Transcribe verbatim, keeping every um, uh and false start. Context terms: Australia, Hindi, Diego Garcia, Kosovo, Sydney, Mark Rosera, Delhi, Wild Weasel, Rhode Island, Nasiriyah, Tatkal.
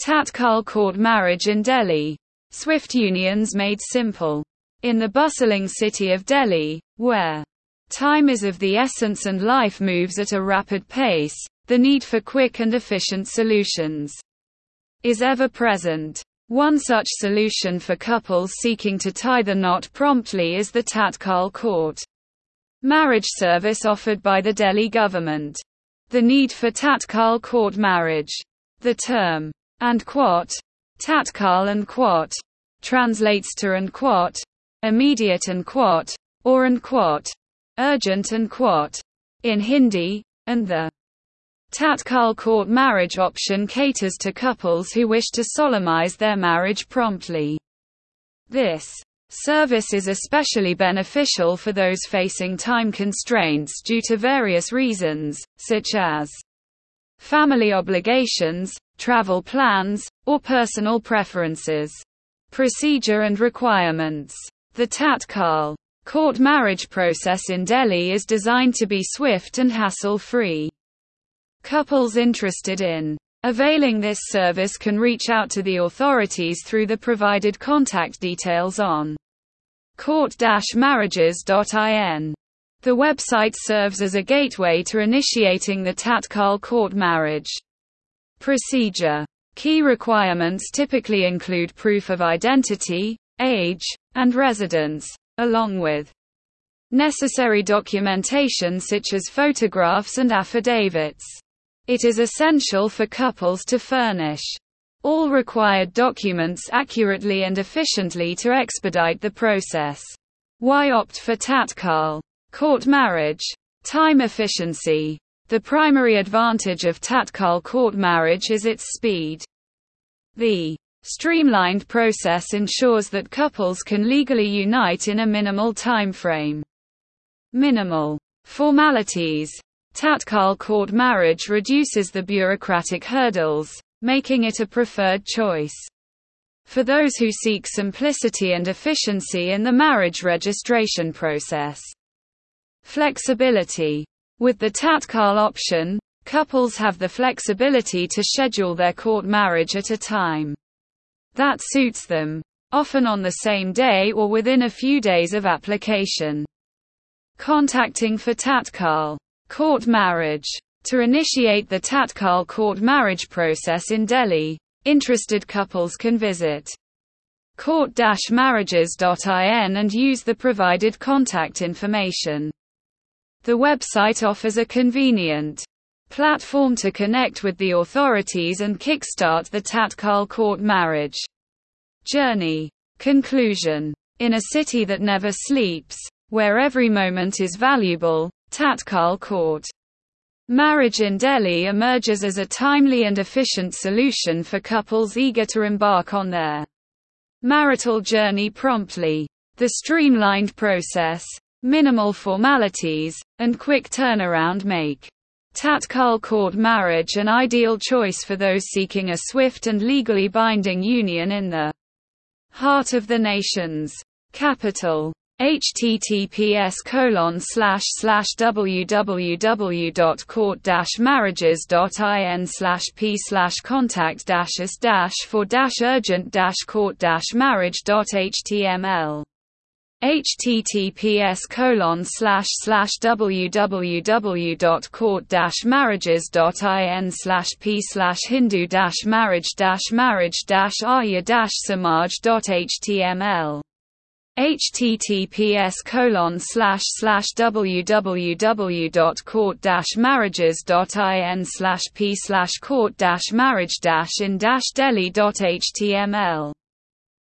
Tatkal court marriage in Delhi. Swift unions made simple. In the bustling city of Delhi, where time is of the essence and life moves at a rapid pace, the need for quick and efficient solutions is ever present. One such solution for couples seeking to tie the knot promptly is the Tatkal court marriage service offered by the Delhi government. The need for Tatkal court marriage. The term and quat, Tatkal and quat, translates to and quat, immediate and quat, or and quat, urgent and quat, in Hindi, and the Tatkal court marriage option caters to couples who wish to solemnize their marriage promptly. This service is especially beneficial for those facing time constraints due to various reasons, such as family obligations, travel plans, or personal preferences. Procedure and requirements. The Tatkal court marriage process in Delhi is designed to be swift and hassle-free. Couples interested in availing this service can reach out to the authorities through the provided contact details on court dash marriages dot in. The website serves as a gateway to initiating the Tatkal court marriage procedure. Key requirements typically include proof of identity, age, and residence, along with necessary documentation such as photographs and affidavits. It is essential for couples to furnish all required documents accurately and efficiently to expedite the process. Why opt for Tatkal court marriage? Time efficiency. The primary advantage of Tatkal court marriage is its speed. The streamlined process ensures that couples can legally unite in a minimal time frame. Minimal formalities. Tatkal court marriage reduces the bureaucratic hurdles, making it a preferred choice for those who seek simplicity and efficiency in the marriage registration process. Flexibility. With the Tatkal option, couples have the flexibility to schedule their court marriage at a time that suits them, often on the same day or within a few days of application. Contacting for Tatkal court marriage. To initiate the Tatkal court marriage process in Delhi, interested couples can visit court dash marriages dot in and use the provided contact information. The website offers a convenient platform to connect with the authorities and kickstart the Tatkal court marriage journey. Conclusion. In a city that never sleeps, where every moment is valuable, Tatkal court marriage in Delhi emerges as a timely and efficient solution for couples eager to embark on their marital journey promptly. The streamlined process, minimal formalities, and quick turnaround make Tatkal court marriage an ideal choice for those seeking a swift and legally binding union in the heart of the nation's capital. https colon slash slash www dot court dash marriages dot in slash p slash contact dash us dash for dash urgent dash court dash marriage dot html https colon slash slash www dot court dash marriages dot in slash p slash hindu dash marriage dash marriage dash arya dash samaj dot html https colon slash slash www dot court dash marriages dot in slash p slash court dash marriage dash in dash delhi dot html